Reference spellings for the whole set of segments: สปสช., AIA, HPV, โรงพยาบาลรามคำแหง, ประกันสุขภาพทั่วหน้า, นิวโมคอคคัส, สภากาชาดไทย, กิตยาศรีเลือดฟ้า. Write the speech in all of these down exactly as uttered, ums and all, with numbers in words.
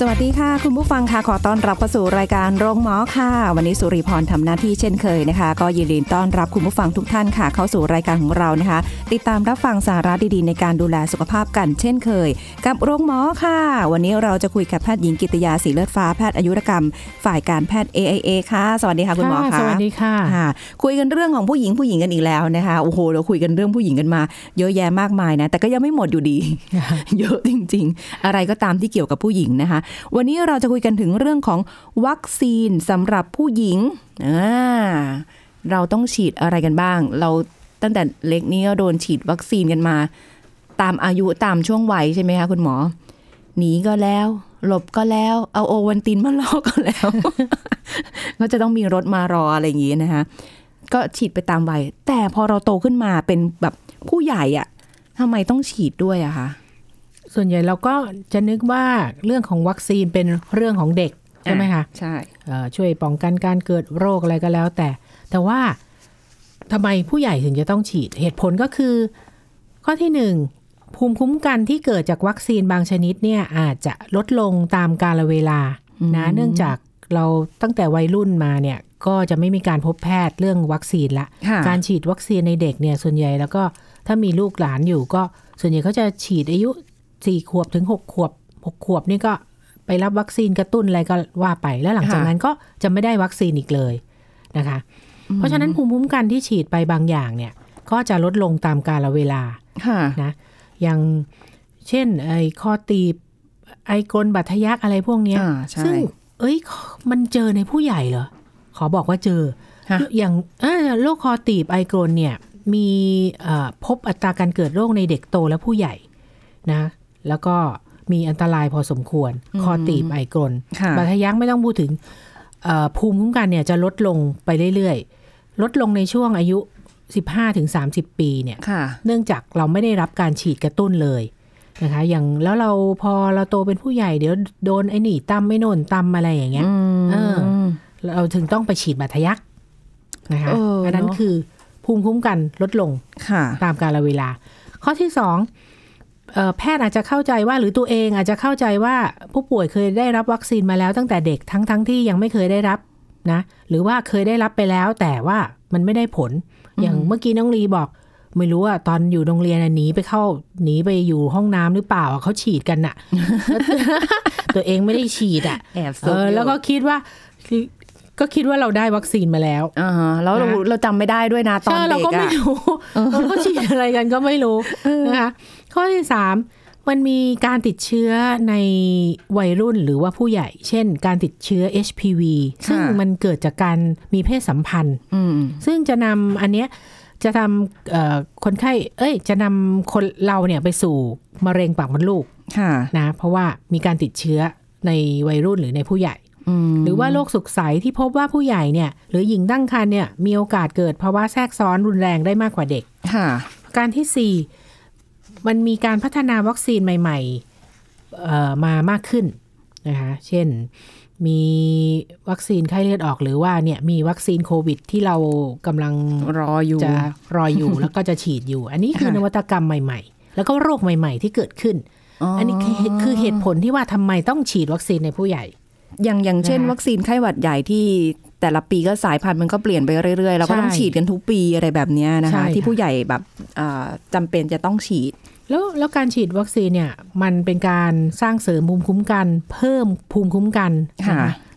สวัสดีค่ะคุณผู้ฟังค่ะขอต้อนรับเข้าสู่รายการโรงหมอค่ะวันนี้สุริพรทำหน้าที่เช่นเคยนะคะก็ยินดีต้อนรับคุณผู้ฟังทุกท่านค่ะเข้าสู่รายการของเรานะคะติดตามรับฟังสาระดีๆในการดูแลสุขภาพกันเช่นเคยกับโรงหมอค่ะวันนี้เราจะคุยกับแพทย์หญิงกิตยาศรีเลือดฟ้าแพทย์อายุรกรรมฝ่ายการแพทย์ เอ ไอ เอ ค่ะสวัสดีค่ะคุณหมอค่ะสวัสดีค่ะคุยกันเรื่องของผู้หญิงผู้หญิงกันอีกแล้วนะคะโอ้โหเราคุยกันเรื่องผู้หญิงกันมาเยอะแยะมากมายนะแต่ก็ยังไม่หมดอยู่ดีเยอะจริงๆอะไรก็ตามที่เกี่ยวกับผู้หญิงนะคะวันนี้เราจะคุยกันถึงเรื่องของวัคซีนสำหรับผู้หญิงเราต้องฉีดอะไรกันบ้างเราตั้งแต่เล็กนี้ก็โดนฉีดวัคซีนกันมาตามอายุตามช่วงวัยใช่ไหมคะคุณหมอหนีก็แล้วหลบก็แล้วเอาโอวัลตินมาล่อก็แล้ว ก็จะต้องมีรถมารออะไรอย่างงี้นะคะก็ฉีดไปตามวัยแต่พอเราโตขึ้นมาเป็นแบบผู้ใหญ่อะทำไมต้องฉีดด้วยอะคะส่วนใหญ่เราก็จะนึกว่าเรื่องของวัคซีนเป็นเรื่องของเด็กใช่ไหมคะใช่ช่วยป้องกันการเกิดโรคอะไรก็แล้วแต่แต่ว่าทำไมผู้ใหญ่ถึงจะต้องฉีดเหตุผลก็คือข้อที่หนึ่งภูมิคุ้มกันที่เกิดจากวัคซีนบางชนิดเนี่ยอาจจะลดลงตามกาลเวลานะเนื่องจากเราตั้งแต่วัยรุ่นมาเนี่ยก็จะไม่มีการพบแพทย์เรื่องวัคซีนละการฉีดวัคซีนในเด็กเนี่ยส่วนใหญ่แล้วก็ถ้ามีลูกหลานอยู่ก็ส่วนใหญ่เขาจะฉีดอายุสี่ขวบถึงหกขวบหกขวบนี่ก็ไปรับวัคซีนกระตุ้นอะไรก็ว่าไปแล้วหลังจากนั้นก็จะไม่ได้วัคซีนอีกเลยนะคะเพราะฉะนั้นภูมิคุ้มกันที่ฉีดไปบางอย่างเนี่ยก็จะลดลงตามกาลเวลานะอย่างเช่นไอ้ข้อตีบไอ้กรนบาดทะยักอะไรพวกนี้ซึ่งเอ้ยมันเจอในผู้ใหญ่เหรอขอบอกว่าเจออย่างโรคข้อตีบไอ้กรนเนี่ยมีพบอัตราการเกิดโรคในเด็กโตและผู้ใหญ่นะแล้วก็มีอันตรายพอสมควรคอตีบไอกรนบาดทะยักไม่ต้องพูดถึงภูมิคุ้มกันเนี่ยจะลดลงไปเรื่อยๆลดลงในช่วงอายุ สิบห้าถึงสามสิบ ปีเนี่ยเนื่องจากเราไม่ได้รับการฉีดกระตุ้นเลยนะคะอย่างแล้วเราพอเราโตเป็นผู้ใหญ่เดี๋ยวโดนไอ้หนี่ตั้มไม่โน่นตั้มอะไรอย่างเงี้ยเออเราถึงต้องไปฉีดบาดทะยักนะคะอันนั้นคือภูมิคุ้มกันลดลงตามกาลเวลาข้อที่สองแพทย์อาจจะเข้าใจว่าหรือตัวเองอาจจะเข้าใจว่าผู้ป่วยเคยได้รับวัคซีนมาแล้วตั้งแต่เด็กทั้งทั้งที่ยังไม่เคยได้รับนะหรือว่าเคยได้รับไปแล้วแต่ว่ามันไม่ได้ผลอย่างเมื่อกี้น้องลีบอกไม่รู้ว่าตอนอยู่โรงเรียนหนีไปเข้าหนีไปอยู่ห้องน้ำหรือเปล่าเขาฉีดกันน่ะ ตัวเองไม่ได้ฉีดอ่ะ แอบเออแล้วก็คิดว่าก็คิดว่าเราได้วัคซีนมาแล้วอ่าฮะแล้วเราเราจำไม่ได้ด้วยนะตอนเด็กอ่ะเราก็ไม่รู้เราก็ฉีดอะไรกันก็ไม่รู้นะคะข้อที่สามมันมีการติดเชื้อในวัยรุ่นหรือว่าผู้ใหญ่เช่นการติดเชื้อ เอช พี วี ซึ่งมันเกิดจากการมีเพศสัมพันธ์ซึ่งจะนำอันเนี้ยจะทำคนไข้เอ้ยจะนำคนเราเนี่ยไปสู่มะเร็งปากมดลูกนะเพราะว่ามีการติดเชื้อในวัยรุ่นหรือในผู้ใหญ่หรือว่าโรคสุขใสที่พบว่าผู้ใหญ่เนี่ยหรือหญิงตั้งครรภ์เนี่ยมีโอกาสเกิดภาวะแทรกซ้อนรุนแรงได้มากกว่าเด็กการที่สี่มันมีการพัฒนาวัคซีนใหม่ๆมามากขึ้นนะคะเช่นมีวัคซีนไข้เลือดออกหรือว่าเนี่ยมีวัคซีนโควิดที่เรากำลังรออยู่จะรออยู่ แล้วก็จะฉีดอยู่อันนี้คือนวัตกรรมใหม่ๆแล้วก็โรคใหม่ๆที่เกิดขึ้น อ, อันนี้คือเหตุผลที่ว่าทำไมต้องฉีดวัคซีนในผู้ใหญ่อย่างอย่างเช่นวัคซีนไข้หวัดใหญ่ที่แต่ละปีก็สายพันธุ์มันก็เปลี่ยนไปเรื่อยๆเราก็ต้องฉีดกันทุกปีอะไรแบบนี้นะคะที่ผู้ใหญ่แบบจำเป็นจะต้องฉีดแล้วแล้วการฉีดวัคซีนเนี่ยมันเป็นการสร้างเสริมภูมิคุ้มกันเพิ่มภูมิคุ้มกัน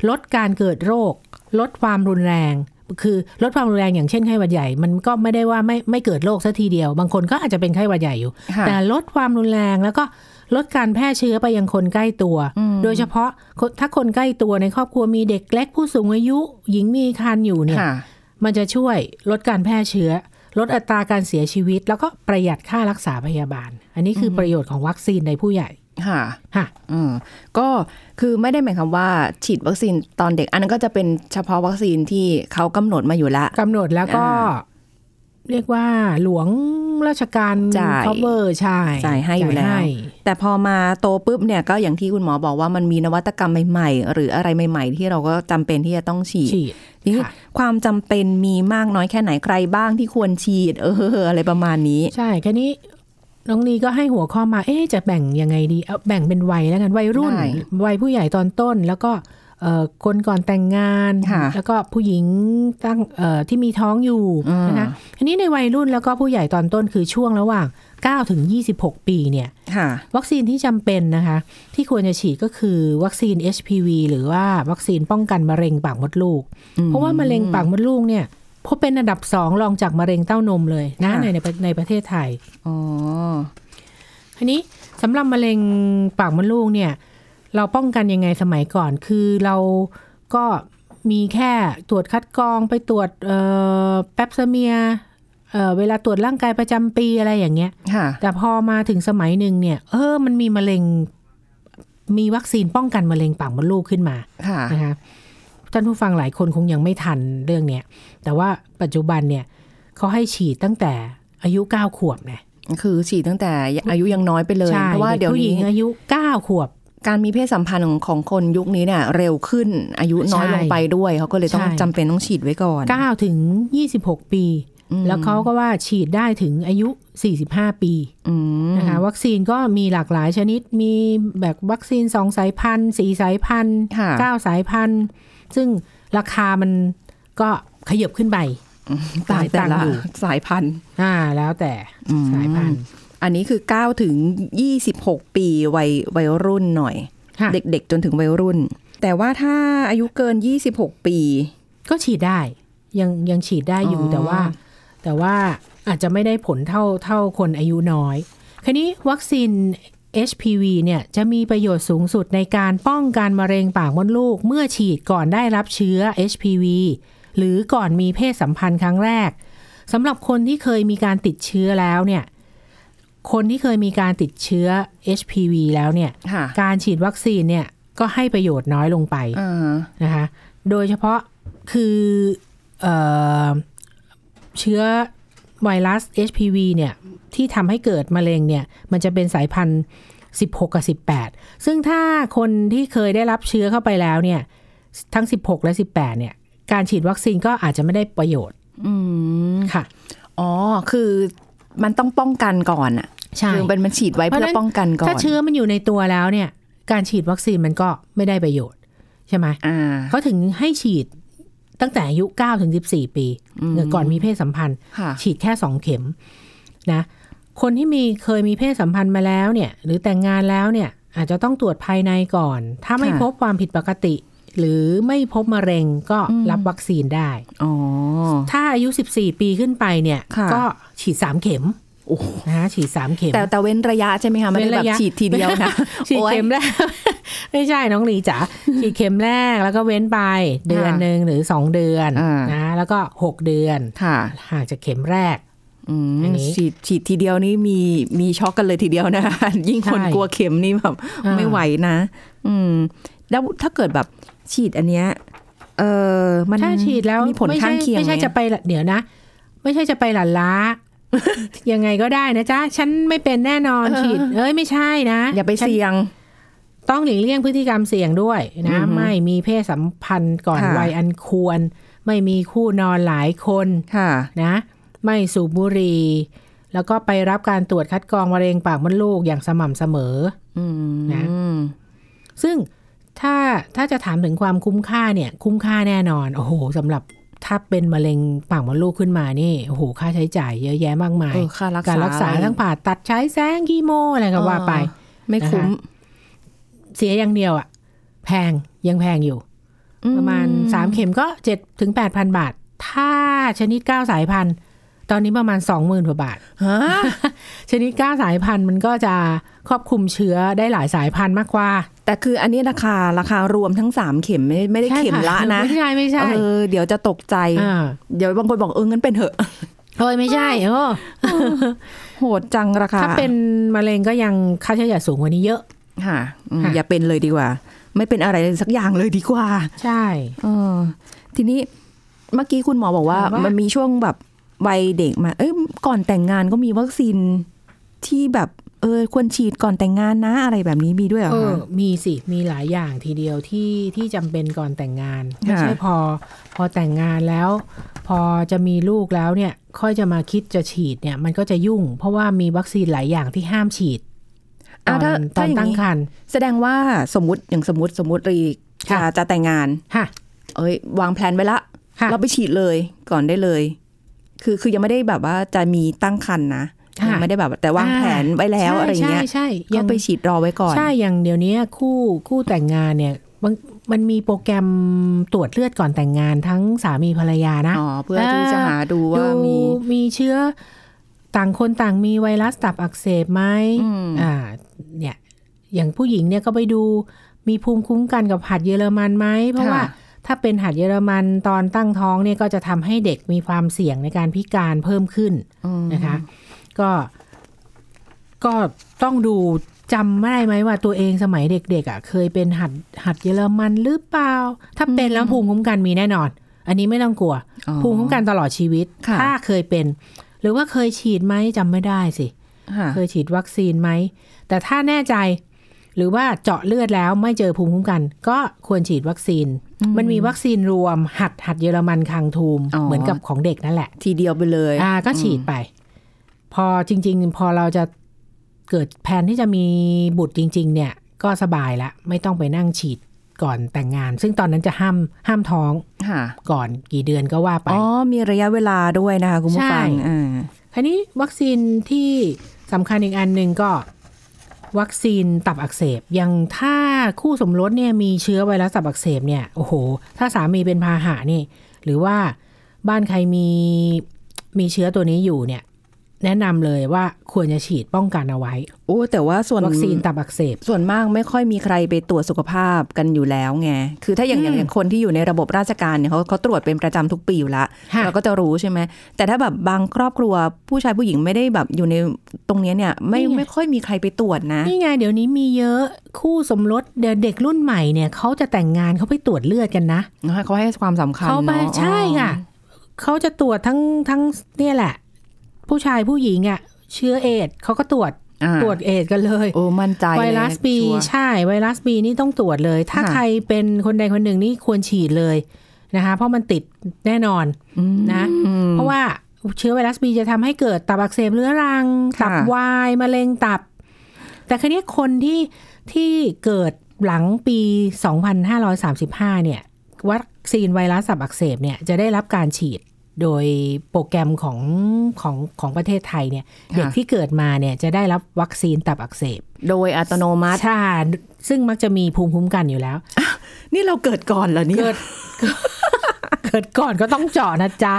ลดการเกิดโรคลดความรุนแรงคือลดความรุนแรงอย่างเช่นไข้หวัดใหญ่มันก็ไม่ได้ว่าไม่ไม่เกิดโรคซะทีเดียวบางคนก็อาจจะเป็นไข้หวัดใหญ่อยู่แต่ลดความรุนแรงแล้วก็ลดการแพร่เชื้อไปยังคนใกล้ตัวโดยเฉพาะถ้าคนใกล้ตัวในครอบครัวมีเด็กเล็กผู้สูงอายุหญิงมีครรภ์อยู่เนี่ยมันจะช่วยลดการแพร่เชื้อลดอัตราการเสียชีวิตแล้วก็ประหยัดค่ารักษาพยาบาลอันนี้คือประโยชน์ของวัคซีนในผู้ใหญ่ค่ะค่ะอืมก็คือไม่ได้หมายความว่าฉีดวัคซีนตอนเด็กอันนั้นก็จะเป็นเฉพาะวัคซีนที่เขากำหนดมาอยู่แล้วกำหนดแล้วก็ เรียกว่าหลวงราชการ cover ใช่จ่ายให้อยู่แล้วแต่พอมาโตปุ๊บเนี่ยก็อย่างที่คุณหมอบอกว่ามันมีนวัตกรรมใหม่ๆหรืออะไรใหม่ๆที่เราก็จำเป็นที่จะต้องฉีดนี่ความจำเป็นมีมากน้อยแค่ไหนใครบ้างที่ควรฉีดเอออะไรประมาณนี้ใช่แค่นี้น้องนีก็ให้หัวข้อมาเอ๊ะจะแบ่งยังไงดีเอาแบ่งเป็นวัยแล้วกันวัยรุ่นวัยผู้ใหญ่ตอนต้นแล้วก็คนก่อนแต่งงานแล้วก็ผู้หญิงตั้งที่มีท้องอยู่นะคะอันนี้ในวัยรุ่นแล้วก็ผู้ใหญ่ตอนต้นคือช่วงระหว่างเก้าถึงยี่สิบหกปีเนี่ยวัคซีนที่จำเป็นนะคะที่ควรจะฉีดก็คือวัคซีน เอช พี วี หรือว่าวัคซีนป้องกันมะเร็งปากมดลูกเพราะว่ามะเร็งปากมดลูกเนี่ยพบเป็นอันดับสองรองจากมะเร็งเต้านมเลยนะในในประเทศไทยอ๋อทีนี้สำหรับมะเร็งปากมดลูกเนี่ยเราป้องกันยังไงสมัยก่อนคือเราก็มีแค่ตรวจคัดกรองไปตรวจแป๊บสเมียเอ่อเวลาตรวจร่างกายประจำปีอะไรอย่างเงี้ยแต่พอมาถึงสมัยหนึ่งเนี่ยเออมันมีมะเร็งมีวัคซีนป้องกันมะเร็งปากมดลูกขึ้นมานะคะท่านผู้ฟังหลายคนคงยังไม่ทันเรื่องเนี้ยแต่ว่าปัจจุบันเนี่ยเขาให้ฉีดตั้งแต่อายุเก้าขวบนะคือฉีดตั้งแต่อายุยังน้อยไปเลยเพราะว่าเดี๋ยวผู้หญิงอายุเก้าขวบการมีเพศสัมพันธ์ของคนยุคนี้เนี่ยเร็วขึ้นอายุน้อยลงไปด้วยเขาก็เลยต้องจำเป็นต้องฉีดไว้ก่อนเก้าถึงยี่สิบหกปีแล้วเขาก็ว่าฉีดได้ถึงอายุสี่สิบห้าปีนะคะวัคซีนก็มีหลากหลายชนิดมีแบบวัคซีนสองสายพันธุ์สี่สายพันธุ์เก้าสายพันธุ์ซึ่งราคามันก็ขยับขึ้นไปต่างแต่ละสายพันธุ์อ่าแล้วแต่สายพันธุ์อันนี้คือเก้าถึงยี่สิบหกปีวัยวัยรุ่นหน่อยเด็กๆจนถึงวัยรุ่นแต่ว่าถ้าอายุเกินยี่สิบหกปีก็ฉีดได้ยังยังฉีดได้อยู่แต่ว่าแต่ว่าอาจจะไม่ได้ผลเท่าเท่าคนอายุน้อยคราวนี้วัคซีน เอช พี วี เนี่ยจะมีประโยชน์สูงสุดในการป้องกันมะเร็งปากมดลูกเมื่อฉีดก่อนได้รับเชื้อ เอช พี วี หรือก่อนมีเพศสัมพันธ์ครั้งแรกสำหรับคนที่เคยมีการติดเชื้อแล้วเนี่ยคนที่เคยมีการติดเชื้อ เอช พี วี แล้วเนี่ยการฉีดวัคซีนเนี่ยก็ให้ประโยชน์น้อยลงไปนะคะโดยเฉพาะคือเอ่อเชื้อไวรัส เอช พี วี เนี่ยที่ทำให้เกิดมะเร็งเนี่ยมันจะเป็นสายพันธุ์สิบหกกับสิบแปดซึ่งถ้าคนที่เคยได้รับเชื้อเข้าไปแล้วเนี่ยทั้งสิบหกและสิบแปดเนี่ยการฉีดวัคซีนก็อาจจะไม่ได้ประโยชน์อืมค่ะอ๋อคือมันต้องป้องกันก่อนอ่ะคือเป็นมันฉีดไว้เพื่อป้องกันก่อนถ้าเชื้อมันอยู่ในตัวแล้วเนี่ยการฉีดวัคซีนมันก็ไม่ได้ประโยชน์ใช่ไหมเขาถึงให้ฉีดตั้งแต่อายุเก้าถึงสิบสี่ปีก่อนมีเพศสัมพันธ์ฉีดแค่สองเข็มนะคนที่มีเคยมีเพศสัมพันธ์มาแล้วเนี่ยหรือแต่งงานแล้วเนี่ยอาจจะต้องตรวจภายในก่อนถ้าไม่พบความผิดปกติหรือไม่พบมะเร็งก็รับวัคซีนได้อ๋อถ้าอายุสิบสี่ปีขึ้นไปเนี่ยก็ฉีดสามเข็มโอ้นะฉีดสามเข็มแต่แต่เว้นระยะใช่ไหมคะไม่ได้แบบฉีดทีเดียวนะฉีดเข็มแรกไม่ใช่น้องลีจ๋าฉีดเข็มแรกแล้วก็เว้นไปเดือนนึงหรือสองเดือนนะแล้วก็หกเดือนห่างจากเข็มแรกฉีดฉีดทีเดียวนี่มีมีช็อกกันเลยทีเดียวนะยิ่งคนกลัวเข็มนี่แบบไม่ไหวนะอืมแล้วถ้าเกิดแบบฉีดอันเนี้ยเออมันถ้าฉีดแล้วมีผลข้างเคียงไม่ใช่จะไปเดี๋ยวนะไม่ใช่จะไปหลั่นล้ายังไงก็ได้นะจ๊ะฉันไม่เป็นแน่นอนฉีดเอ้ยไม่ใช่นะอย่าไปเสี่ยงต้องหลีกเลี่ยงพฤติกรรมเสี่ยงด้วยนะไม่มีเพศสัมพันธ์ก่อนวัยอันควรไม่มีคู่นอนหลายคนนะไม่สูบบุหรี่แล้วก็ไปรับการตรวจคัดกรองมะเร็งปากมดลูกอย่างสม่ำเสมอนะซึ่งถ้าถ้าจะถามถึงความคุ้มค่าเนี่ยคุ้มค่าแน่นอนโอ้โหสำหรับถ้าเป็นมะเร็งปากมดลูกขึ้นมานี่โอ้โหค่าใช้จ่ายเยอะแยะมากมายการรักษาทั้งผ่าตัดใช้แสงคีโมอะไรก็ว่าไปไม่คุ้มเสียอย่างเดียวอ่ะแพงยังแพงอยู่ประมาณสามเข็มก็ เจ็ดถึงแปดพัน บาทถ้าชนิดเก้าสายพันธุ์ตอนนี้ประมาณ สองหมื่น กว่าบาทฮะชนิดเก้าสายพันธุ์มันก็จะครอบคลุมเชื้อได้หลายสายพันธุ์มากกว่าแต่คืออันนี้ราคาราคารวมทั้งสามเข็มไม่ไม่ได้เข็มละนะไม่ใช่ไม่ใช่เออเดี๋ยวจะตกใจเดี๋ยวบางคนบอกเอองั้นเป็นเหอะเฮ้ยไม่ใช่โอ้โหดจังราคาถ้าเป็นมะเร็งก็ยังค่าใช้จ่ายสูงกว่านี้เยอะค่ะอย่าเป็นเลยดีกว่าไม่เป็นอะไรสักอย่างเลยดีกว่าใช่เออทีนี้เมื่อกี้คุณหมอบอกว่ามันมีช่วงแบบ วัยเด็กมาเอ้ยก่อนแต่งงานก็มีวัคซีนที่แบบเออควรฉีดก่อนแต่งงานนะอะไรแบบนี้มีด้วยเหรอคะมีสิมีหลายอย่างทีเดียวที่ที่จำเป็นก่อนแต่งงานไม่ใช่พอพอแต่งงานแล้วพอจะมีลูกแล้วเนี่ยค่อยจะมาคิดจะฉีดเนี่ยมันก็จะยุ่งเพราะว่ามีวัคซีนหลายอย่างที่ห้ามฉีดตอนตอนตั้งครรภ์แสดงว่าสมมติอย่างสมมติสมมติรีจะจะแต่งงานเอ้ยวางแผนไว้ละเราไปฉีดเลยก่อนได้เลยคือคือยังไม่ได้แบบว่าจะมีตั้งครรภ์นะยังไม่ได้แบบแต่วางแผนไว้แล้วอะไรเงี้ยยังไปฉีดรอไว้ก่อนใช่อย่างเดี๋ยวนี้คู่คู่แต่งงานเนี่ยมันมีโปรแกรมตรวจเลือดก่อนแต่งงานทั้งสามีภรรยานะอ๋อเพื่อที่จะหาดูว่ามีมีเชื้อต่างคนต่างมีไวรัสตับอักเสบไหมอ่าเนี่ยอย่างผู้หญิงเนี่ยก็ไปดูมีภูมิคุ้มกันกับหัดเยอรมันไหมเพราะว่าถ้าเป็นหัดเยอรมันตอนตั้งท้องเนี่ยก็จะทำให้เด็กมีความเสี่ยงในการพิการเพิ่มขึ้นนะคะก็ก็ต้องดูจำไม่ได้ไหมว่าตัวเองสมัยเด็กๆอ่ะเคยเป็นหัดหัดเยอรมันหรือเปล่าถ้าเป็นแล้วภูมิคุ้มกันมีแน่นอนอันนี้ไม่ต้องกลัวภูมิคุ้มกันตลอดชีวิตถ้าเคยเป็นหรือว่าเคยฉีดไหมจำไม่ได้สิเคยฉีดวัคซีนไหมแต่ถ้าแน่ใจหรือว่าเจาะเลือดแล้วไม่เจอภูมิคุ้มกันก็ควรฉีดวัคซีนมันมีวัคซีนรวมหัดหัดเยอรมันคังทูมเหมือนกับของเด็กนั่นแหละทีเดียวไปเลยอ่าก็ฉีดไปพอจริงๆพอเราจะเกิดแผนที่จะมีบุตรจริงๆเนี่ยก็สบายละไม่ต้องไปนั่งฉีดก่อนแต่งงานซึ่งตอนนั้นจะห้ามห้ามท้องก่อนกี่เดือนก็ว่าไปอ๋อมีระยะเวลาด้วยนะคะคุณผู้ฟังอ่าคราวนี้วัคซีนที่สำคัญอีกอันนึงก็วัคซีนตับอักเสบอย่างถ้าคู่สมรสเนี่ยมีเชื้อไวรัสตับอักเสบเนี่ยโอ้โหถ้าสามีเป็นพาหะนี่หรือว่าบ้านใครมีมีเชื้อตัวนี้อยู่เนี่ยแนะนำเลยว่าควรจะฉีดป้องกันเอาไว้โอ้แต่ว่าส่วนวัคซีนตับอักเสบส่วนมากไม่ค่อยมีใครไปตรวจสุขภาพกันอยู่แล้วไงคือถ้าอย่างอย่างคนที่อยู่ในระบบราชการเนี่ยเขาเขาตรวจเป็นประจำทุกปีอยู่ละเราก็จะรู้ใช่ไหมแต่ถ้าแบบบางครอบครัวผู้ชายผู้หญิงไม่ได้แบบอยู่ในตรงนี้เนี่ยไม่ไม่ค่อยมีใครไปตรวจนะนี่ไงเดี๋ยวนี้มีเยอะคู่สมรสเด็กรุ่นใหม่เนี่ยเขาจะแต่งงานเขาไปตรวจเลือดกันนะเขาให้ความสำคัญเขาไปใช่ค่ะเขาจะตรวจทั้งทั้งเนี่ยแหละผู้ชายผู้หญิงอ่ะเชื้อเอดเขาก็ตรวจตรวจเอดกันเลยโอ้มั่นใจไวรัสบีใช่ไวรัสบีนี่ต้องตรวจเลยถ้าใครเป็นคนใดคนหนึ่งนี่ควรฉีดเลยนะคะเพราะมันติดแน่นอนนะเพราะว่าเชื้อไวรัสบีจะทำให้เกิดตับอักเสบเรื้อรังตับวายมะเร็งตับแต่คราวนี้คนที่ที่เกิดหลังปีสองพันห้าร้อยสามสิบห้าเนี่ยวัคซีนไวรัสตับอักเสบเนี่ยจะได้รับการฉีดโดยโปรแกรมของของของประเทศไทยเนี่ยเด็กที่เกิดมาเนี่ยจะได้รับวัคซีนตับอักเสบโดยอัตโนมัติซึ่งมักจะมีภูมิคุ้มกันอยู่แล้วนี่เราเกิดก่อนเหรอเนี่ยเกิด เกิดก่อนก็ต้องเจาะนะจ๊ะ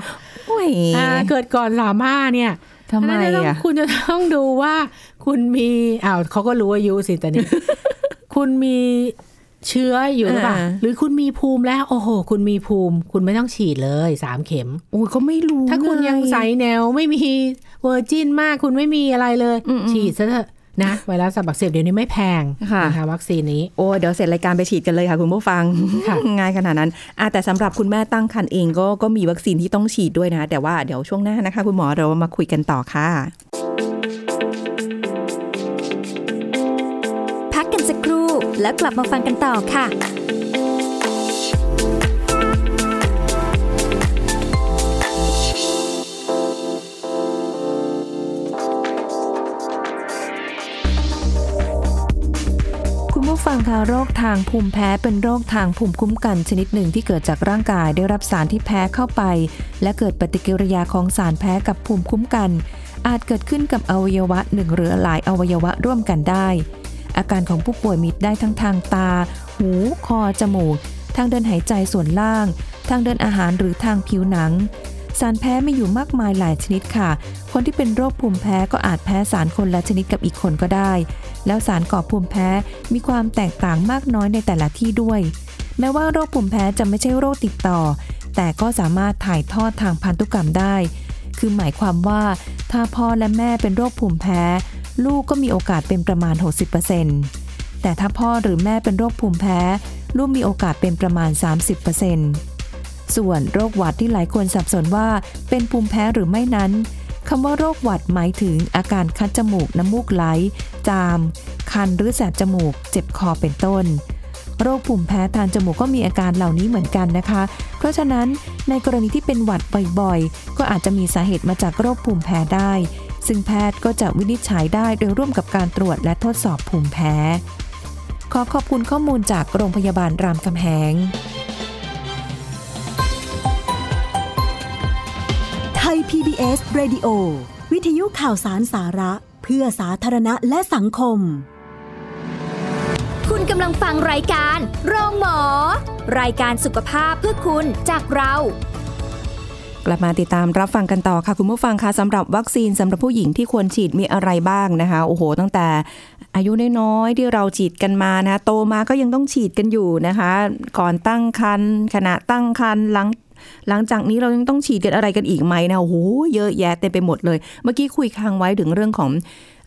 เกิดก่อนสามารถเนี่ยทำไมอ่ะคุณจะต้องดูว่าคุณมีอ้าวเขาก็รู้อายุสิแต่นี่ คุณมีเชื้ออยู่หรือเปล่าหรือคุณมีภูมิแล้วโอ้โหคุณมีภูมิคุณไม่ต้องฉีดเลยสามเข็มโอ้ยเขาไม่รู้ถ้าคุณยังใสแนวไม่มีเวอร์จินมากคุณไม่มีอะไรเลยฉีดซะเถอะนะไวรัสตับอักเสบเดี๋ยวนี้ไม่แพงนะคะวัคซีนนี้โอ้เดี๋ยวเสร็จรายการไปฉีดกันเลยค่ะคุณผู้ฟังง่ายขนาดนั้นแต่สำหรับคุณแม่ตั้งครรภ์เองก็ก็มีวัคซีนที่ต้องฉีดด้วยนะแต่ว่าเดี๋ยวช่วงหน้านะคะคุณหมอเรามาคุยกันต่อค่ะสักครู่แล้วกลับมาฟังกันต่อค่ะฟังค่ะโรคทางภูมิแพ้เป็นโรคทางภูมิคุ้มกันชนิดหนึ่งที่เกิดจากร่างกายได้รับสารที่แพ้เข้าไปและเกิดปฏิกิริยาของสารแพ้กับภูมิคุ้มกันอาจเกิดขึ้นกับอวัยวะหนึ่งหรือหลายอวัยวะร่วมกันได้อาการของผู้ป่วยมีได้ทั้งทางตาหูคอจมูกทางเดินหายใจส่วนล่างทางเดินอาหารหรือทางผิวหนังสารแพ้มีอยู่มากมายหลายชนิดค่ะคนที่เป็นโรคภูมิแพ้ก็อาจแพ้สารคนละชนิดกับอีกคนก็ได้แล้วสารก่อภูมิแพ้มีความแตกต่างมากน้อยในแต่ละที่ด้วยแม้ว่าโรคภูมิแพ้จะไม่ใช่โรคติดต่อแต่ก็สามารถถ่ายทอดทางพันธุกรรมได้คือหมายความว่าถ้าพ่อและแม่เป็นโรคภูมิแพ้ลูกก็มีโอกาสเป็นประมาณ หกสิบเปอร์เซ็นต์ แต่ถ้าพ่อหรือแม่เป็นโรคภูมิแพ้ลูกมีโอกาสเป็นประมาณ สามสิบเปอร์เซ็นต์ ส่วนโรคหวัดที่หลายคนสับสนว่าเป็นภูมิแพ้หรือไม่นั้นคำว่าโรคหวัดหมายถึงอาการคัดจมูกน้ำมูกไหลจามคันหรือแสบจมูกเจ็บคอเป็นต้นโรคภูมิแพ้ทางจมูกก็มีอาการเหล่านี้เหมือนกันนะคะเพราะฉะนั้นในกรณีที่เป็นหวัดบ่อยๆก็อาจจะมีสาเหตุมาจากโรคภูมิแพ้ได้ซึ่งแพทย์ก็จะวินิจฉัยได้โดยร่วมกับการตรวจและทดสอบภูมิแพ้ขอขอบคุณข้อมูลจากโรงพยาบาลรามคำแหงไทย พี บี เอส Radio วิทยุข่าวสารสาระเพื่อสาธารณะและสังคมคุณกำลังฟังรายการโรงหมอรายการสุขภาพเพื่อคุณจากเรากลับมาติดตามรับฟังกันต่อค่ะคุณผู้ฟังคะสำหรับวัคซีนสำหรับผู้หญิงที่ควรฉีดมีอะไรบ้างนะคะโอ้โหตั้งแต่อายุน้อยๆที่เราฉีดกันมานะโตมาก็ยังต้องฉีดกันอยู่นะคะก่อนตั้งครรภ์ขณะตั้งครรภ์หลังหลังจากนี้เรายังต้องฉีดกันอะไรกันอีกไหมนะโอ้โหเยอะแยะเต็มไปหมดเลยเมื่อกี้คุยค้างไว้ถึงเรื่องของ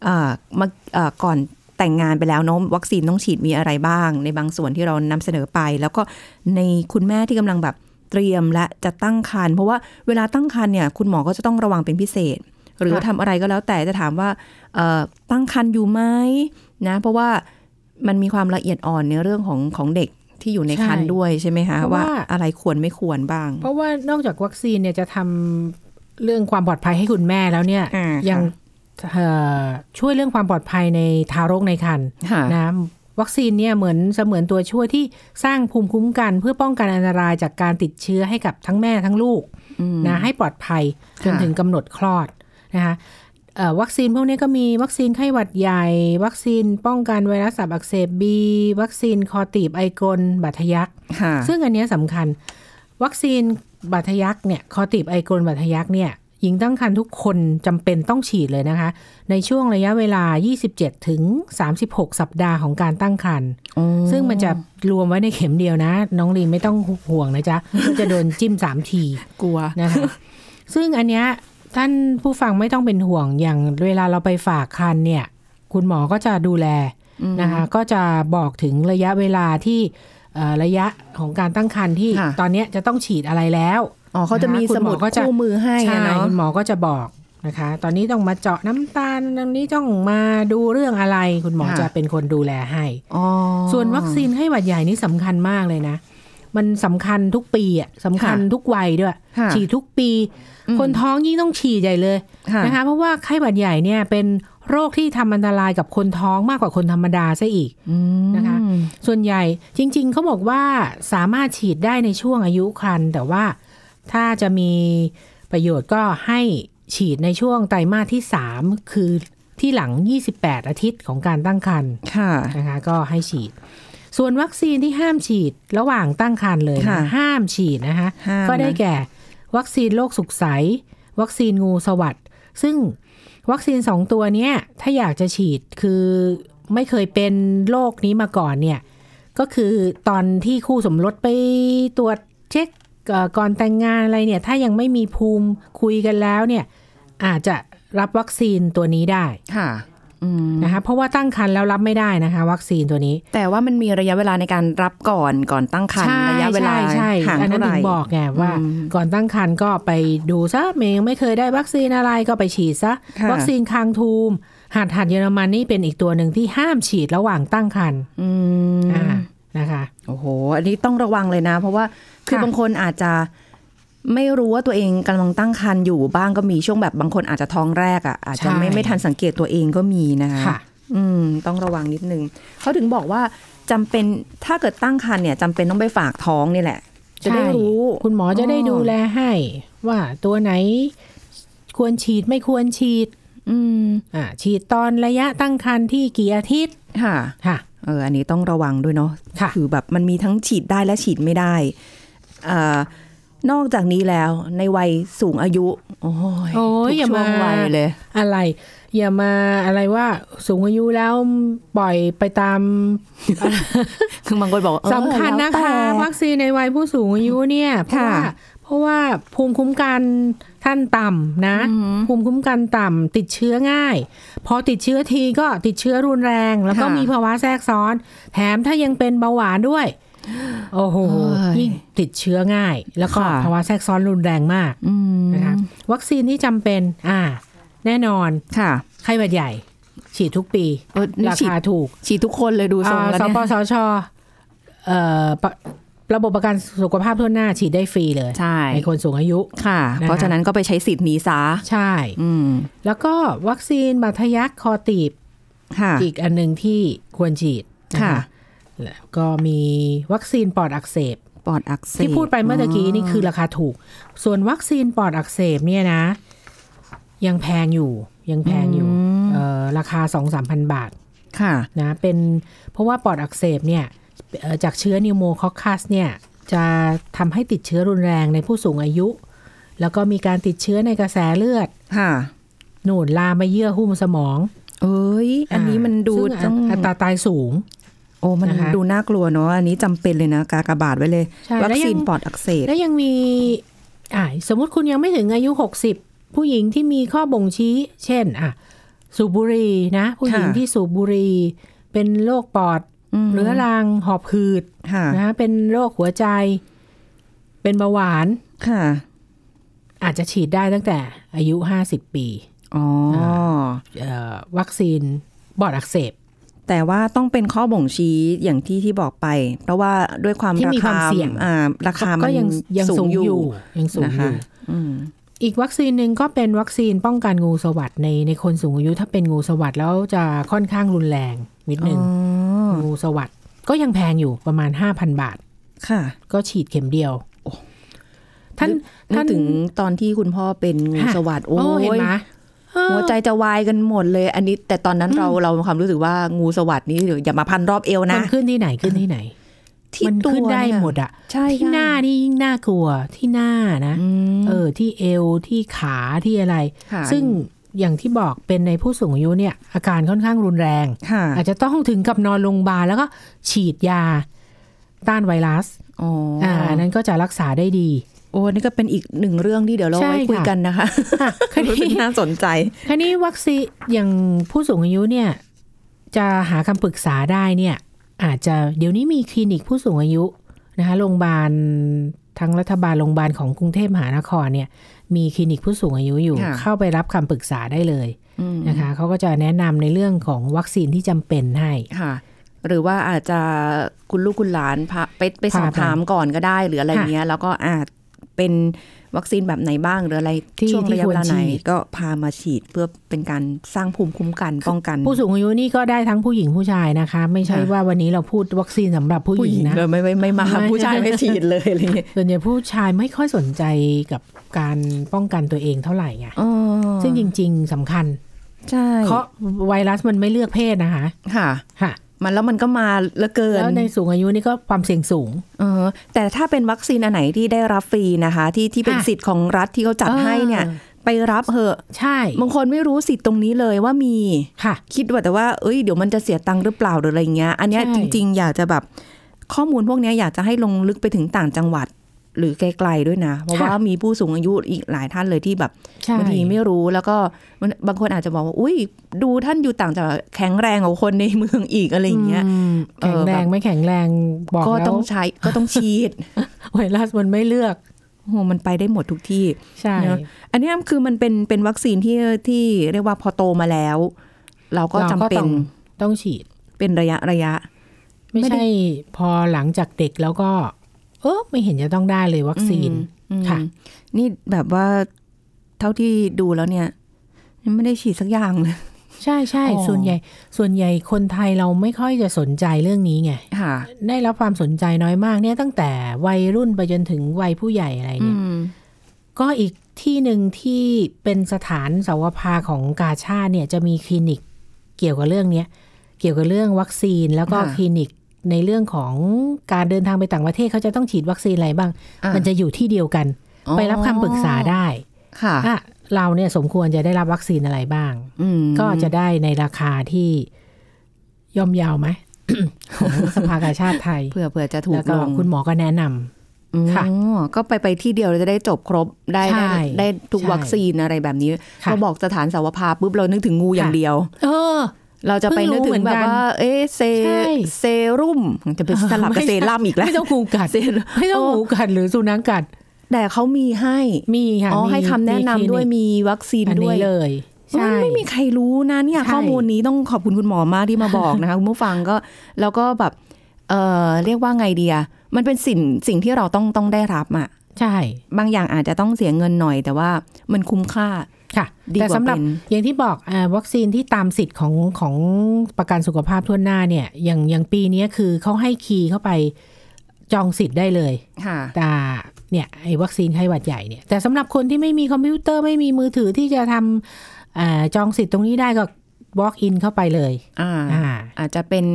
เอ่อมาเอ่อก่อนแต่งงานไปแล้วเนาะวัคซีนต้องฉีดมีอะไรบ้างในบางส่วนที่เรานำเสนอไปแล้วก็ในคุณแม่ที่กำลังแบบเตรียมและจะตั้งครรภ์เพราะว่าเวลาตั้งครรภ์เนี่ยคุณหมอก็จะต้องระวังเป็นพิเศษหรือทำอะไรก็แล้วแต่จะถามว่าตั้งครรภ์อยู่ไหมนะเพราะว่ามันมีความละเอียดอ่อนในเรื่องของของเด็กที่อยู่ในครรภ์ด้วยใช่ไหมคะว่าอะไรควรไม่ควรบ้างเพราะว่านอกจากวัคซีนเนี่ยจะทำเรื่องความปลอดภัยให้คุณแม่แล้วเนี่ยยังช่วยเรื่องความปลอดภัยในทารกในครรภ์นะวัคซีนเนี่ยเหมือนเสมือนตัวช่วยที่สร้างภูมิคุ้มกันเพื่อป้องกันอันตรายจากการติดเชื้อให้กับทั้งแม่ทั้งลูกนะให้ปลอดภัยจนถึงกำหนดคลอดนะคะวัคซีนพวกนี้ก็มีวัคซีนไข้หวัดใหญ่วัคซีนป้องกันไวรัสตับอักเสบบีวัคซีนคอตีบไอกลบาดทะยักซึ่งอันนี้สำคัญวัคซีนบาดทะยักเนี่ยคอตีบไอกลบาดทะยักเนี่ยหญิงตั้งครรภ์ทุกคนจำเป็นต้องฉีดเลยนะคะในช่วงระยะเวลายี่สิบเจ็ดถึงสามสิบหกสัปดาห์ของการตั้งครรภ์ซึ่งมันจะรวมไว้ในเข็มเดียวนะน้องลีไม่ต้องห่วงนะจ๊ะก็จะโดนจิ้มสามทีกลัวนะคะซึ่งอันเนี้ยท่านผู้ฟังไม่ต้องเป็นห่วงอย่างเวลาเราไปฝากครรภ์เนี่ยคุณหมอก็จะดูแลนะคะก็จะบอกถึงระยะเวลาที่ระยะของการตั้งครรภ์ที่ตอนนี้จะต้องฉีดอะไรแล้วอ๋อเขาจะมีสมุดคู่มือให้ใช่คุณหมอก็จะบอกนะคะตอนนี้ต้องมาเจาะน้ำตาลตอนนี้ต้องมาดูเรื่องอะไรคุณหมอจะเป็นคนดูแลให้ส่วนวัคซีนให้หวัดใหญ่นี่สำคัญมากเลยนะมันสำคัญทุกปีอ่ะสำคัญทุกวัยด้วยฉีดทุกปีคนท้องยิ่งต้องฉีดใหญ่เลยนะคะเพราะว่าไข้หวัดใหญ่เนี่ยเป็นโรคที่ทำอันตรายกับคนท้องมากกว่าคนธรรมดาซะอีกนะคะส่วนใหญ่จริงๆเขาบอกว่าสามารถฉีดได้ในช่วงอายุครรภ์แต่ว่าถ้าจะมีประโยชน์ก็ให้ฉีดในช่วงไตรมาสที่สามคือที่หลังยี่สิบแปดอาทิตย์ของการตั้งครรภ์นะคะก็ให้ฉีดส่วนวัคซีนที่ห้ามฉีดระหว่างตั้งครรภ์เลยนะห้ามฉีดนะคะก็ได้แก่วัคซีนโรคสุกใสวัคซีนงูสวัสด์ซึ่งวัคซีนสองตัวเนี้ยถ้าอยากจะฉีดคือไม่เคยเป็นโรคนี้มาก่อนเนี่ยก็คือตอนที่คู่สมรสไปตรวจเช็คก่อนแต่งงานอะไรเนี่ยถ้ายังไม่มีภูมิคุยกันแล้วเนี่ยอาจจะรับวัคซีนตัวนี้ได้ค่ะนะคะเพราะว่าตั้งครรภ์แล้วรับไม่ได้นะคะวัคซีนตัวนี้แต่ว่ามันมีระยะเวลาในการรับก่อนก่อนตั้งครรภ์ระยะเวลาห่างเท่าไหร่บอกไงว่าก่อนตั้งครรภ์ก็ไปดูซะเมย์ไม่เคยได้วัคซีนอะไรก็ไปฉีดซะวัคซีนคางทูมหัดหัดเยอรมันนี่เป็นอีกตัวนึงที่ห้ามฉีดระหว่างตั้งครรภ์อ่านะคะโอ้โหอันนี้ต้องระวังเลยนะเพราะว่าคือบางคนอาจจะไม่รู้ว่าตัวเองกำลังตั้งครรภ์อยู่บ้างก็มีช่วงแบบบางคนอาจจะท้องแรกอ่ะอาจจะไม่ไม่ทันสังเกตตัวเองก็มีนะคะอืมต้องระวังนิดนึงเขาถึงบอกว่าจำเป็นถ้าเกิดตั้งครรภ์เนี่ยจำเป็นต้องไปฝากท้องนี่แหละจะได้รู้คุณหมอจะได้ดูแลให้ว่าตัวไหนควรฉีดไม่ควรฉีดอืมอ่าฉีดตอนระยะตั้งครรภ์ที่กี่อาทิตย์ค่ะค่ะเอออันนี้ต้องระวังด้วยเนาะคือแบบมันมีทั้งฉีดได้และฉีดไม่ได้อ่านอกจากนี้แล้วในวัยสูงอายุโอ้ยอย่ามาเลยอะไรอย่ามาอะไรว่าสูงอายุแล้วปล่อยไปตามคือบางคนบอกสำคัญนะคะวัคซีนในวัยผู้สูงอายุเนี่ยเพราะว่าเพราะว่าภูมิคุ้มกันท่านต่ำนะภูมิคุ้มกันต่ำติดเชื้อง่ายพอติดเชื้อทีก็ติดเชื้อรุนแรงแล้วก็มีภาวะแทรกซ้อนแถมถ้ายังเป็นเบาหวานด้วย โอ้โหยิ่งติดเชื้อง่ายแล้วก็ภาวะแทรกซ้อนรุนแรงมากนะคะวัคซีนที่จำเป็นอ่าแน่นอนค่ะไข้หวัดใหญ่ฉีดทุกปีราคาถูกฉีดทุกคนเลยดูทรงแล้วเนี่ยสปสช.เอ่อระบบประกันสุขภาพทั่วหน้าฉีดได้ฟรีเลยใช่ในคนสูงอายุค่ะเพราะฉะนั้นก็ไปใช้สิทธิ์นี้ซะใช่แล้วก็วัคซีนบาดทะยักคอตีบอีกอันนึงที่ควรฉีดค่ะแล้วก็มีวัคซีนปอดอักเสบปอดอักเสบที่พูดไปเมื่อกี้นี่คือราคาถูกส่วนวัคซีนปอดอักเสบเนี่ยนะยังแพงอยู่ยังแพงอยู่ราคา สองถึงสามพัน บาทค่ะนะเป็นเพราะว่าปอดอักเสบเนี่ยจากเชื้อนิวโมคอคคัสเนี่ยจะทำให้ติดเชื้อรุนแรงในผู้สูงอายุแล้วก็มีการติดเชื้อในกระแสเลือดค่ะหนูลามไปเยื่อหุ้มสมองเอ้ยอันนี้มันดูอัตราตายสูงโอ้มันดูน่ากลัวเนาะอันนี้จำเป็นเลยนะกากบาทไว้เลยวัคซีนปอดอักเสบแล้วยังมีอ่าสมมติคุณยังไม่ถึงอายุหกสิบผู้หญิงที่มีข้อบ่งชี้เช่นอ่ะสูบบุหรี่นะผู้หญิงที่สูบบุหรี่เป็นโรคปอดเรื้อรังหอบหืดนะเป็นโรคหัวใจเป็นเบาหวานอาจจะฉีดได้ตั้งแต่อายุห้าสิบปีอ๋อวัคซีนปอดอักเสบแต่ว่าต้องเป็นข้อบ่งชี้อย่างที่ที่บอกไปเพราะว่าด้วยความราคาราคามันยังสูงอยู่ยังสูงอยู่อีกวัคซีนหนึ่งก็เป็นวัคซีนป้องกันงูสวัสด์ในในคนสูงอายุถ้าเป็นงูสวัสด์แล้วจะค่อนข้างรุนแรงนิดนึงงูสวัสด์ก็ยังแพงอยู่ประมาณ ห้าพัน บาทค่ะก็ฉีดเข็มเดียวท่านท่านถึงตอนที่คุณพ่อเป็นงูสวัสด์โอ้ยหัวใจจะวายกันหมดเลยอันนี้แต่ตอนนั้นเราเราความรู้สึกว่างูสวัสด์นี้อย่ามาพันรอบเอวนะมันขึ้นที่ไหนขึ้นที่ไหนมันขึ้นได้หมดอ่ะที่หน้านี่ยิ่งน่ากลัวที่หน้านะเออที่เอวที่ขาที่อะไรซึ่งอย่างที่บอกเป็นในผู้สูงอายุเนี่ยอาการค่อนข้างรุนแรงอาจจะต้องถึงกับนอนโรงพยาบาลแล้วก็ฉีดยาต้านไวรัสอ๋ออ่านั้นก็จะรักษาได้ดีโอ้นี่ก็เป็นอีกหนึ่งเรื่องที่เดี๋ยวเราไว้คุยกันนะคะคดีน่าสนใจคดีวัคซีนอย่างผู้สูงอายุเนี่ยจะหาคำปรึกษาได้เนี่ยอาจจะเดี๋ยวนี้มีคลินิกผู้สูงอายุนะคะโรงพยาบาลทั้งรัฐบาลโรงพยาบาลของกรุงเทพมหานครเนี่ยมีคลินิกผู้สูงอายุอยู่เข้าไปรับคำปรึกษาได้เลยนะคะเขาก็จะแนะนำในเรื่องของวัคซีนที่จำเป็นให้หรือว่าอาจจะคุณลูกคุณหลานไปไปสอบถามก่อนก็ได้หรืออะไรเงี้ยแล้วก็อาจเป็นวัคซีนแบบไหนบ้างหรืออะไรที่ช่วงระยะเวลาไหนก็พามาฉีดเพื่อเป็นการสร้างภูมิคุ้มกันป้องกันผู้สูงอายุนี่ก็ได้ทั้งผู้หญิงผู้ชายนะคะไม่ใช่ว่าวันนี้เราพูดวัคซีนสำหรับผู้หญิงนะไม่ไม่ไม่มาผู้ชายไม่ฉีดเลยอะไรเงี้ยส่วนใหญ่ผู้ชายไม่ค่อยสนใจกับการป้องกันตัวเองเท่าไหร่ไงซึ่งจริงๆสำคัญใช่เพราะไวรัสมันไม่เลือกเพศนะคะค่ะค่ะมันแล้วมันก็มาละเกินแล้วในสูงอายุนี่ก็ความเสี่ยงสูงเออแต่ถ้าเป็นวัคซีนอันไหนที่ได้รับฟรีนะคะที่ที่เป็นสิทธิ์ของรัฐที่เขาจัดให้เนี่ยไปรับเหอะใช่บางคนไม่รู้สิทธิ์ตรงนี้เลยว่ามีค่ะคิดว่าแต่ว่าเอ้ยเดี๋ยวมันจะเสียตังค์หรือเปล่าหรืออะไรเงี้ยอันเนี้ยจริงๆอยากจะแบบข้อมูลพวกนี้อยากจะให้ลงลึกไปถึงต่างจังหวัดหรือไกลๆด้วยนะเพราะว่ามีผู้สูงอายุอีกหลายท่านเลยที่แบบบางทีไม่รู้แล้วก็บางคนอาจจะบอกว่าอุ้ยดูท่านอยู่ต่างจังหวัดแข็งแรงกว่าคนในเมืองอีกอะไรอย่างเงี้ยแข็งแรงไม่แข็งแรงบอกก็ต้องใช้ก็ต้องฉีดไวรัสมันไม่เลือกโอ้มันไปได้หมดทุกที่ใช่อันนี้คือมันเป็นเป็นวัคซีนที่ที่เรียกว่าพอโตมาแล้วเราก็จำเป็นต้องฉีดเป็นระยะระยะไม่ใช่พอหลังจากเด็กแล้วก็เออไม่เห็นจะต้องได้เลยวัคซีนค่ะนี่แบบว่าเท่าที่ดูแล้วเนี่ยไม่ได้ฉีดสักอย่างเลยใช่ๆส่วนใหญ่ส่วนใหญ่คนไทยเราไม่ค่อยจะสนใจเรื่องนี้ไงได้รับความสนใจน้อยมากเนี่ยตั้งแต่วัยรุ่นไปจนถึงวัยผู้ใหญ่อะไรเนี่ยก็อีกที่หนึ่งที่เป็นสถานเสาวภาของกาชาดเนี่ยจะมีคลินิกเกี่ยวกับเรื่องนี้เกี่ยวกับเรื่องวัคซีนแล้วก็คลินิกในเรื่องของการเดินทางไปต่างประเทศเขาจะต้องฉีดวัคซีนอะไรบ้างมันจะอยู่ที่เดียวกันไปรับคำปรึกษาได้ค่ะเราเนี่ยสมควรจะได้รับวัคซีนอะไรบ้างก็จะได้ในราคาที่ย่อมเยาไหม สภากาชาดไทยเพื่อเพื่อจะถูกลงคุณหมอก็แนะนำค่ะก็ไปไปที่เดียวเราจะได้จบครบได้ได้ทุกวัคซีนอะไรแบบนี้เราบอกสถานเสาวภาปุ๊บเรานึกถึงงูอย่างเดียว เราจะไปนึกถึงแบบว่าเอ๊ะเซเซรุ่มจะไปสลับกับเซรั่มอีกแล้วไม่ต้องงูกัดไม่ต้องงูกัดหรือสุนัขกัดแต่เขามีให้มีค่ะอ๋อให้คำแนะนำด้วยมีวัคซีนด้วยเลยไม่มีใครรู้นะเนี่ยข้อมูลนี้ต้องขอบคุณคุณหมอมากที่มาบอกนะคะคุณผู้ฟังก็แล้วก็แบบเออเรียกว่าไงดีอ่ะมันเป็นสิ่งสิ่งที่เราต้องต้องได้รับอ่ะใช่บางอย่างอาจจะต้องเสียเงินหน่อยแต่ว่ามันคุ้มค่าค่ะแต่สำหรับอย่างที่บอกอ่าวัคซีนที่ตามสิทธิ์ของของประกันสุขภาพทั่วหน้าเนี่ยอย่างอย่างปีนี้คือเขาให้คีย์เข้าไปจองสิทธิ์ได้เลยค่ะแต่เนี่ยไอ้วัคซีนไข้หวัดใหญ่เนี่ยแต่สำหรับคนที่ไม่มีคอมพิวเตอร์ไม่มีมือถือที่จะทำอ่าจองสิทธิ์ตรงนี้ได้ก็ walk in เข้าไปเลยอ่าอาจจะเป็น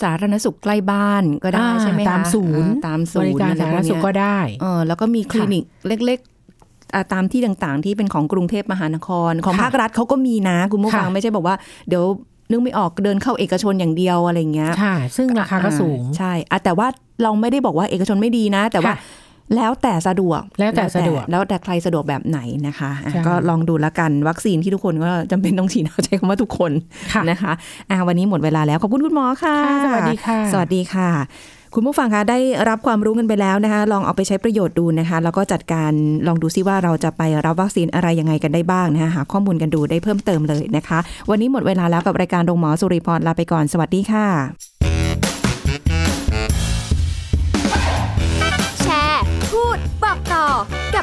สาธารณสุขใกล้บ้านก็ได้ใช่ไหมคะตามศูนย์ตามศูนย์บริการสาธารณสุขก็ได้เออแล้วก็มีคลินิกเล็กๆตามที่ต่างๆที่เป็นของกรุงเทพมหานครของภาครัฐเขาก็มีนะคุณผู้ฟังไม่ใช่บอกว่าเดี๋ยวนึกไม่ออกเดินเข้าเอกชนอย่างเดียวอะไรเงี้ยค่ะซึ่งราคาก็สูงใช่แต่ว่าเราไม่ได้บอกว่าเอกชนไม่ดีนะแต่ว่าแล้วแต่สะดวกแล้วแต่สะดวกแล้วแต่ใครสะดวกแบบไหนนะคะก็ลองดูละกันวัคซีนที่ทุกคนก็จำเป็นต้องฉีดใช้คำว่าทุกคนนะคะวันนี้หมดเวลาแล้วขอบคุณคุณหมอค่ะสวัสดีค่ะสวัสดีค่ะคุณผู้ฟังคะได้รับความรู้กันไปแล้วนะคะลองเอาไปใช้ประโยชน์ดูนะคะแล้วก็จัดการลองดูซิว่าเราจะไปรับวัคซีนอะไรยังไงกันได้บ้างนะคะหาข้อมูลกันดูได้เพิ่มเติมเลยนะคะวันนี้หมดเวลาแล้วกับรายการโรงหมอสุริพรลาไปก่อนสวัสดีค่ะกั